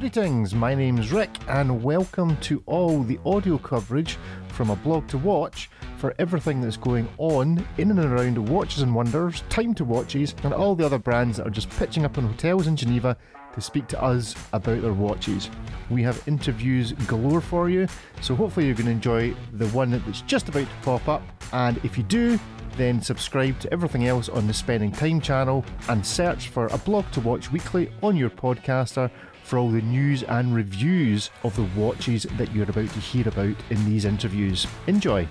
Greetings, my name's Rick and welcome to all the audio coverage from A Blog to Watch for everything that's going on in and around Watches and Wonders, Time to Watches and all the other brands that are just pitching up in hotels in Geneva to speak to us about their watches. We have interviews galore for you, so hopefully you're going to enjoy the one that's just about to pop up, and if you do, then subscribe to everything else on the Spending Time channel and search for A Blog to Watch Weekly on your podcaster for all the news and reviews of the watches that you're about to hear about in these interviews. Enjoy.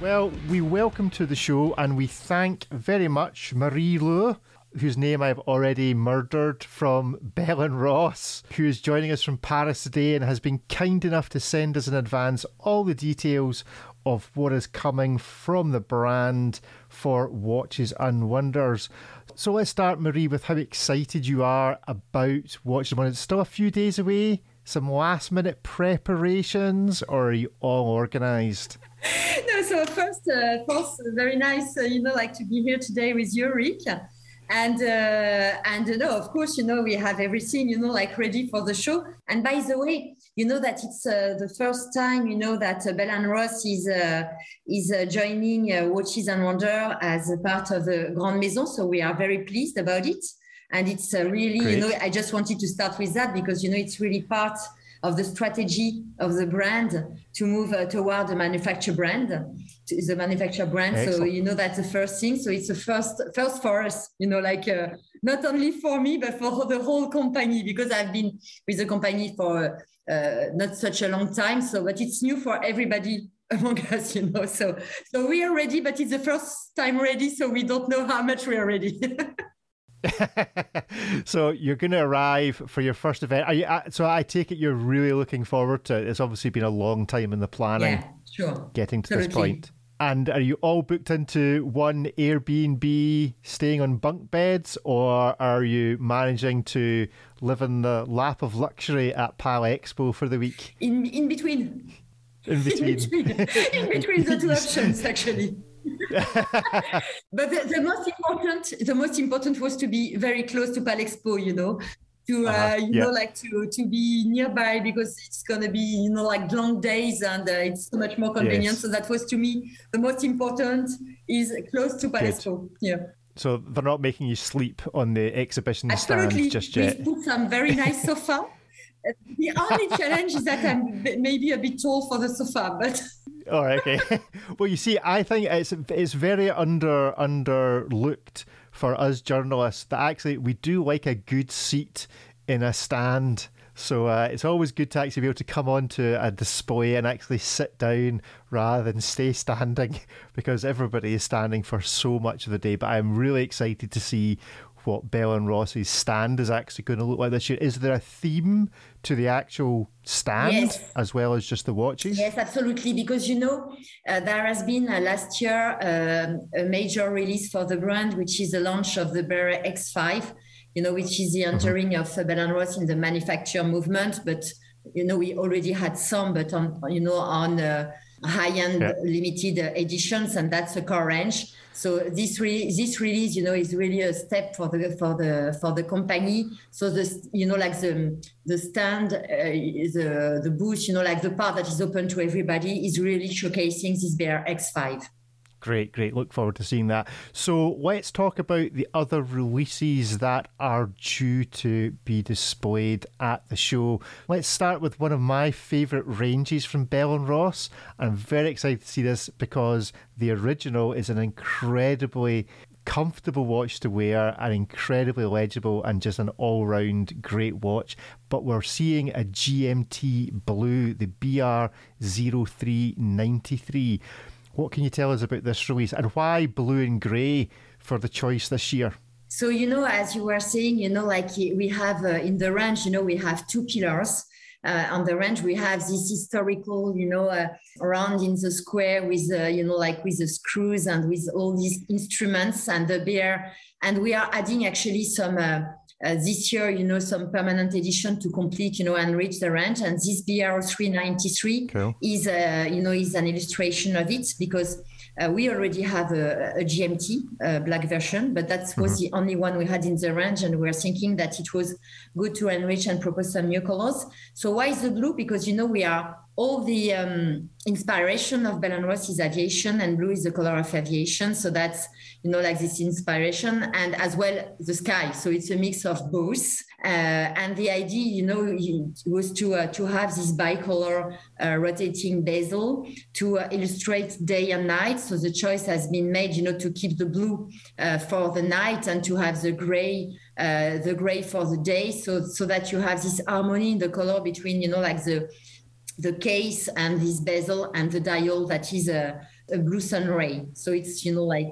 Well, we welcome to the show and we thank very much Marie Laure, whose name I've already murdered, from Bell & Ross, who is joining us from Paris today and has been kind enough to send us in advance all the details of what is coming from the brand for Watches and Wonders. So let's start, Marie, with how excited you are about Watches and Wonders. It's still a few days away, some last-minute preparations, or are you all organised? No, so first, very nice, like to be here today with you, Rick. And no, of course, we have everything, ready for the show. And by the way, that it's the first time, that Bell & Ross is joining Watches and Wonders as a part of the Grande Maison. So we are very pleased about it. And it's really, great. I just wanted to start with that because, it's really part of the strategy of the brand to move toward the manufacturer brand. Excellent. So that's the first thing. So it's the first for us, not only for me, but for the whole company, because I've been with the company for not such a long time. So, but it's new for everybody among us, So we are ready, but it's the first time ready. So we don't know how much we are ready. So you're going to arrive for your first event. So I take it you're really looking forward to it. It's obviously been a long time in the planning, getting to this point. And are you all booked into one Airbnb, staying on bunk beds, or are you managing to live in the lap of luxury at Palexpo for the week? In between the two options, actually. But the most important was to be very close to Palexpo, to be nearby, because it's going to be, long days and it's so much more convenient. Yes. So that was, to me, the most important, is close to Palexpo. Yeah. So they're not making you sleep on the exhibition stand just yet. We've put some very nice sofa. The only challenge is that I'm maybe a bit tall for the sofa, but... All right, okay. Well, you see, I think it's very underlooked for us journalists that actually we do like a good seat in a stand. So it's always good to actually be able to come onto a display and actually sit down rather than stay standing, because everybody is standing for so much of the day. But I'm really excited to see what Bell & Ross's stand is actually going to look like this year. Is there a theme to the actual stand as well as just the watches? Yes, absolutely, because, there has been last year a major release for the brand, which is the launch of the BR-X5, which is the entering of Bell & Ross in the manufacture movement. But, we already had some, but on high-end limited editions, and that's the core range. So this release, is really a step for the company. So this, the stand, the booth, the part that is open to everybody is really showcasing this BR-X5. Great. Look forward to seeing that. So let's talk about the other releases that are due to be displayed at the show. Let's start with one of my favourite ranges from Bell & Ross. I'm very excited to see this because the original is an incredibly comfortable watch to wear, and incredibly legible, and just an all-round great watch. But we're seeing a GMT Blue, the BR 03-93. What can you tell us about this release, and why blue and grey for the choice this year? So, as you were saying, we have in the range, we have two pillars. On the range, we have this historical, round in the square with, with the screws and with all these instruments and the bear. And we are adding actually some, this year, some permanent edition to complete, and reach the range. And this BR 03-93 is an illustration of it, because We already have a GMT black version, but that was the only one we had in the range, and we were thinking that it was good to enrich and propose some new colors. So why the blue? Because, you know, we are all the inspiration of Bell & Ross is aviation, and blue is the color of aviation. So that's, you know, like this inspiration, and as well the sky. So it's a mix of both. And the idea, you know, was to have this bicolor rotating bezel to illustrate day and night. So the choice has been made, you know, to keep the blue for the night and to have the gray for the day. So that you have this harmony in the color between, you know, like the case and this bezel and the dial that is a blue sun ray. So it's, you know, like,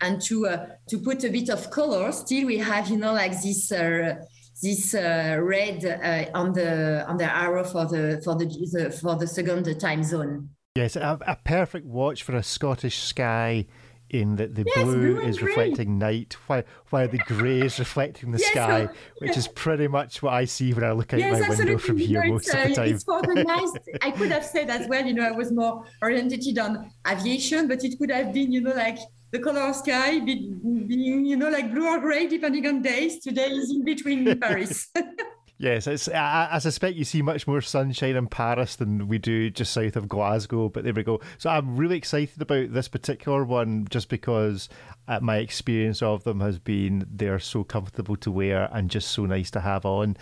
and to put a bit of color, still we have, you know, like this this red on the arrow for the second time zone. Yes, a perfect watch for a Scottish sky, in that the blue is gray, reflecting night, while the grey is reflecting the sky, which is pretty much what I see when I look out my window from here most of the time. It's for the nice. I could have said as well, you know, I was more oriented on aviation, but it could have been, you know, like the color of sky being, you know, like blue or grey, depending on days. Today is in between Paris. Yes, it's, I suspect you see much more sunshine in Paris than we do just south of Glasgow, but there we go. So I'm really excited about this particular one just because my experience of them has been they're so comfortable to wear and just so nice to have on.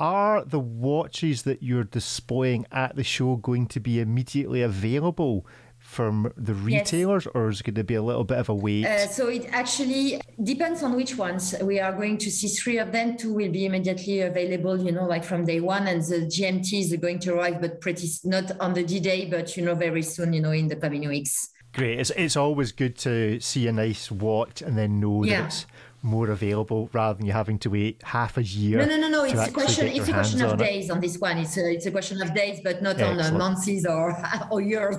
Are the watches that you're displaying at the show going to be immediately available from the retailers, or is it going to be a little bit of a wait? So it actually depends on which ones. We are going to see three of them. Two will be immediately available, you know, like from day one, and the GMTs are going to arrive, but pretty not on the D-Day, but, you know, very soon, you know, in the coming weeks. Great. It's always good to see a nice watch and then know that it's more available rather than you having to wait half a year. No. It's a question of days on this one. It's a question of days, but not on months or years.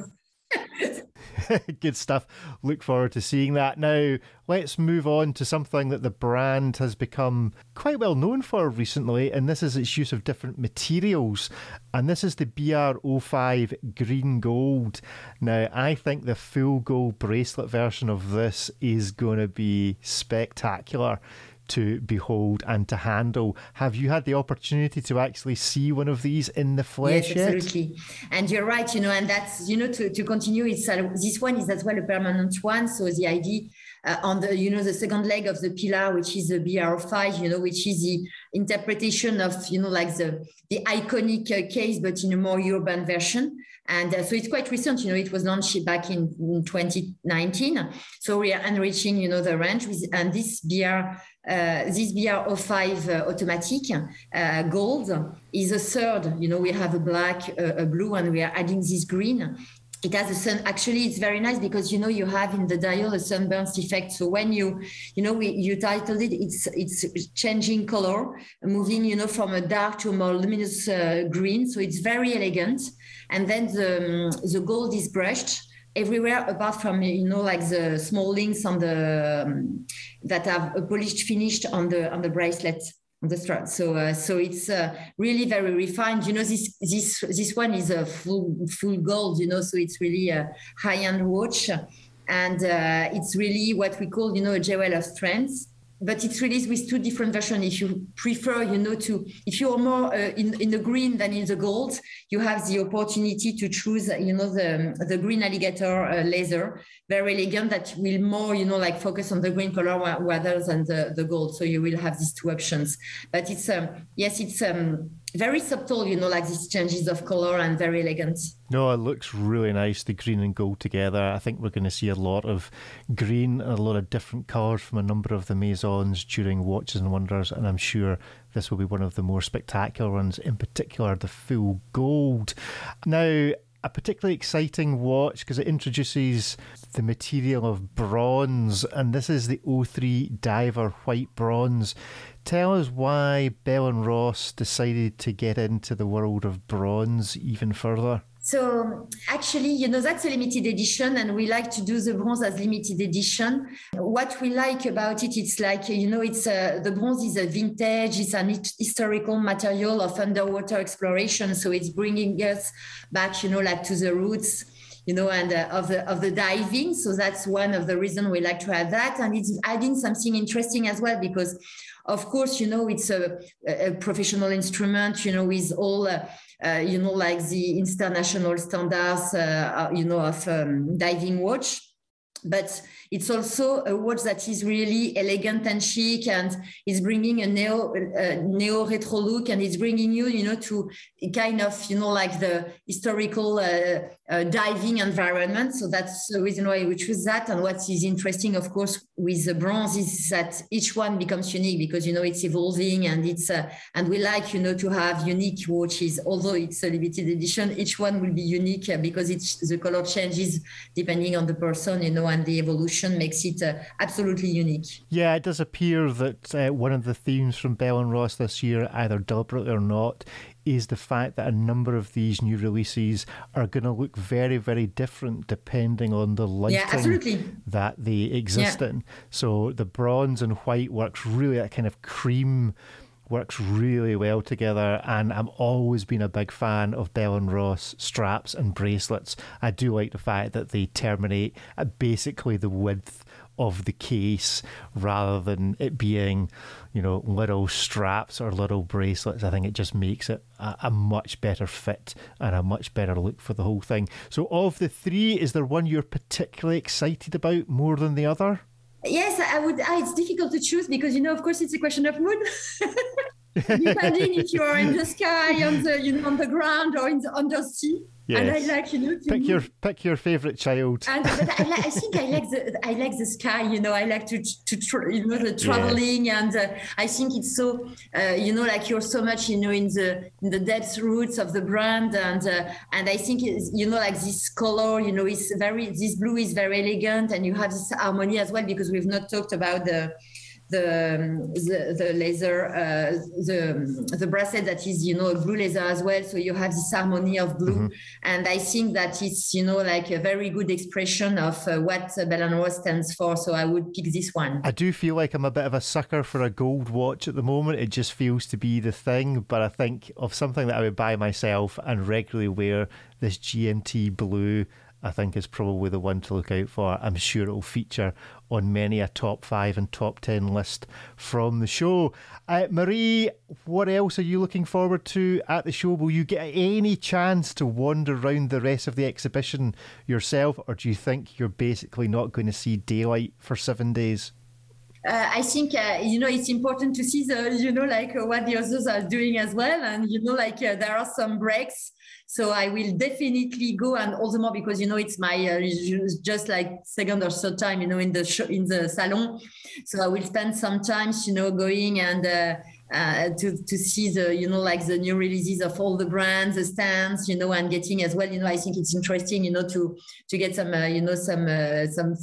Good stuff. Look forward to seeing that. Now, let's move on to something that the brand has become quite well known for recently, and this is its use of different materials. And this is the BR05 Green Gold. Now, I think the full gold bracelet version of this is going to be spectacular to behold and to handle. Have you had the opportunity to actually see one of these in the flesh? Yes, absolutely. And you're right, you know, and that's, you know, to continue, it's this one is as well a permanent one. So the idea on the, you know, the second leg of the pillar, which is the BR05, you know, which is the interpretation of, you know, like the iconic case, but in a more urban version. And so it's quite recent, you know, it was launched back in 2019. So we are enriching, you know, the range with, and this BR05 automatic gold is a third, you know, we have a black, a blue, and we are adding this green. It has a sun. Actually, it's very nice because, you know, you have in the dial a sunburst effect. So when you titled it, it's changing color, moving, you know, from a dark to a more luminous green. So it's very elegant. And then the gold is brushed everywhere apart from, you know, like the small links on the that have a polished finish on the bracelet. The strut. So it's really very refined. You know, this one is a full gold. You know, so it's really a high-end watch, and it's really what we call, you know, a jewel of strength. But it's released with two different versions. If you prefer, you know, if you are more in the green than in the gold, you have the opportunity to choose, you know, the green alligator laser, very elegant, that will more, you know, like focus on the green color rather than the gold. So you will have these two options. But it's, very subtle, you know, like these changes of colour, and very elegant. No, it looks really nice, the green and gold together. I think we're going to see a lot of green and a lot of different colours from a number of the Maisons during Watches and Wonders, and I'm sure this will be one of the more spectacular ones, in particular the full gold. Now, a particularly exciting watch because it introduces the material of bronze, and this is the 03 Diver White Bronze. Tell us why Bell & Ross decided to get into the world of bronze even further. So actually, you know, that's a limited edition, and we like to do the bronze as limited edition. What we like about it, it's like, you know, it's the bronze is a vintage, it's an historical material of underwater exploration. So it's bringing us back, you know, like to the roots. you know, and of the diving. So that's one of the reasons we like to have that. And it's adding something interesting as well, because of course, you know, it's a professional instrument, you know, with all, you know, like the international standards, you know, of diving watch. But it's also a watch that is really elegant and chic, and is bringing a neo retro look, and it's bringing you, you know, to kind of, you know, like the historical diving environment. So that's the reason why we choose that. And what is interesting, of course, with the bronze is that each one becomes unique, because, you know, it's evolving, and it's and we like, you know, to have unique watches. Although it's a limited edition, each one will be unique because the color changes depending on the person, you know, and the evolution makes it absolutely unique. Yeah, it does appear that one of the themes from Bell & Ross this year, either deliberately or not, is the fact that a number of these new releases are going to look very, very different depending on the lighting that they exist in. So the bronze and white works really, that kind of cream works really well together, and I've always been a big fan of Bell & Ross straps and bracelets. I do like the fact that they terminate at basically the width of the case rather than it being, you know, little straps or little bracelets. I think it just makes it a much better fit and a much better look for the whole thing. So of the three, is there one you're particularly excited about more than the other? Yes, I would. It's difficult to choose because, you know, of course, it's a question of mood. Depending if you're in the sky, on the, you know, on the ground, or in the undersea. Yes. And I like, you know, to pick your favorite child. And but I think I like the sky. You know, I like to you know, the traveling, and I think it's so you know, like you're so much, you know, in the depth roots of the brand, and I think, you know, like this color, you know, is this blue is very elegant, and you have this harmony as well, because we've not talked about the laser, the bracelet that is, you know, a blue laser as well. So you have this harmony of blue. And I think that it's, you know, like a very good expression of what Bell & Ross stands for. So I would pick this one. I do feel like I'm a bit of a sucker for a gold watch at the moment. It just feels to be the thing. But I think of something that I would buy myself and regularly wear, this GMT blue, I think, is probably the one to look out for. I'm sure it'll feature on many a top 5 and top 10 list from the show. Marie, what else are you looking forward to at the show? Will you get any chance to wander around the rest of the exhibition yourself, or do you think you're basically not going to see daylight for 7 days? I think, you know, it's important to see the, you know, like what the others are doing as well. And, you know, like there are some breaks. So I will definitely go, and all the more because, you know, it's my just like second or third time, you know, in the salon. So I will spend some time, you know, going and to see the, you know, like the new releases of all the brands, the stands, you know, and getting as well, you know, I think it's interesting, you know, to get some, you know, some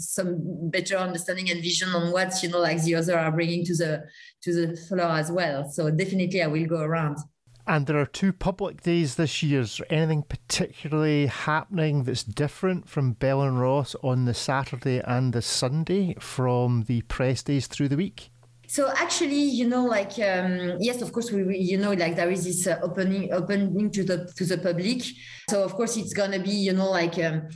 better understanding and vision on what, you know, like the other are bringing to the floor as well. So definitely I will go around. And there are 2 public days this year. Is there anything particularly happening that's different from Bell & Ross on the Saturday and the Sunday from the press days through the week? So actually, you know, like, yes, of course, we you know, like there is this opening to the public. So of course, it's going to be, you know, like an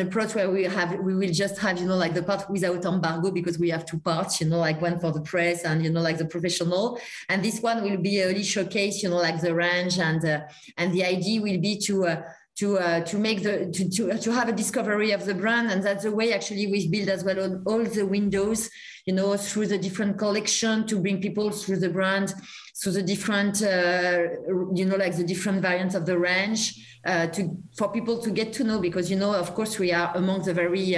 approach where we will just have, you know, like the part without embargo, because we have 2 parts, you know, like one for the press and, you know, like the professional. And this one will be a really showcase, you know, like the range, and the idea will be to make to have a discovery of the brand. And that's the way actually we build as well on all the windows, you know, through the different collection, to bring people through the brand, through the different, you know, like the different variants of the range, for people to get to know, because, you know, of course we are among the very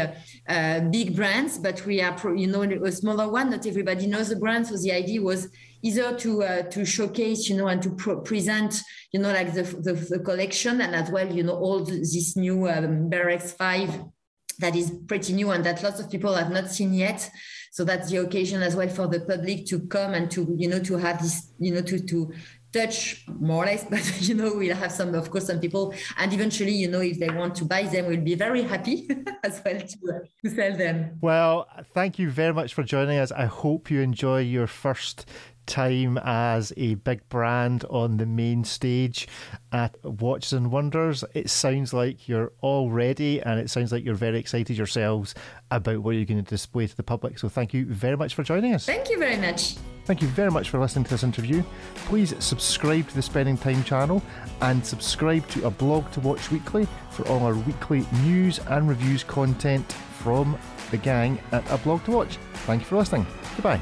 big brands, but we are, you know, a smaller one. Not everybody knows the brand. So the idea was either to showcase, you know, and to present, you know, like the collection, and as well, you know, all this new BR-X5 that is pretty new and that lots of people have not seen yet. So that's the occasion as well for the public to come and to, you know, to have this, you know, to touch more or less, but, you know, we'll have some, of course, some people, and eventually, you know, if they want to buy them, we'll be very happy as well to sell them. Well, thank you very much for joining us. I hope you enjoy your first time as a big brand on the main stage at Watches and Wonders. It sounds like you're all ready, and it sounds like you're very excited yourselves about what you're going to display to the public. So thank you very much for joining us. Thank you very much. Thank you very much for listening to this interview. Please subscribe to the Spending Time channel and subscribe to A Blog to Watch Weekly for all our weekly news and reviews content from the gang at A Blog to Watch. Thank you for listening. Goodbye.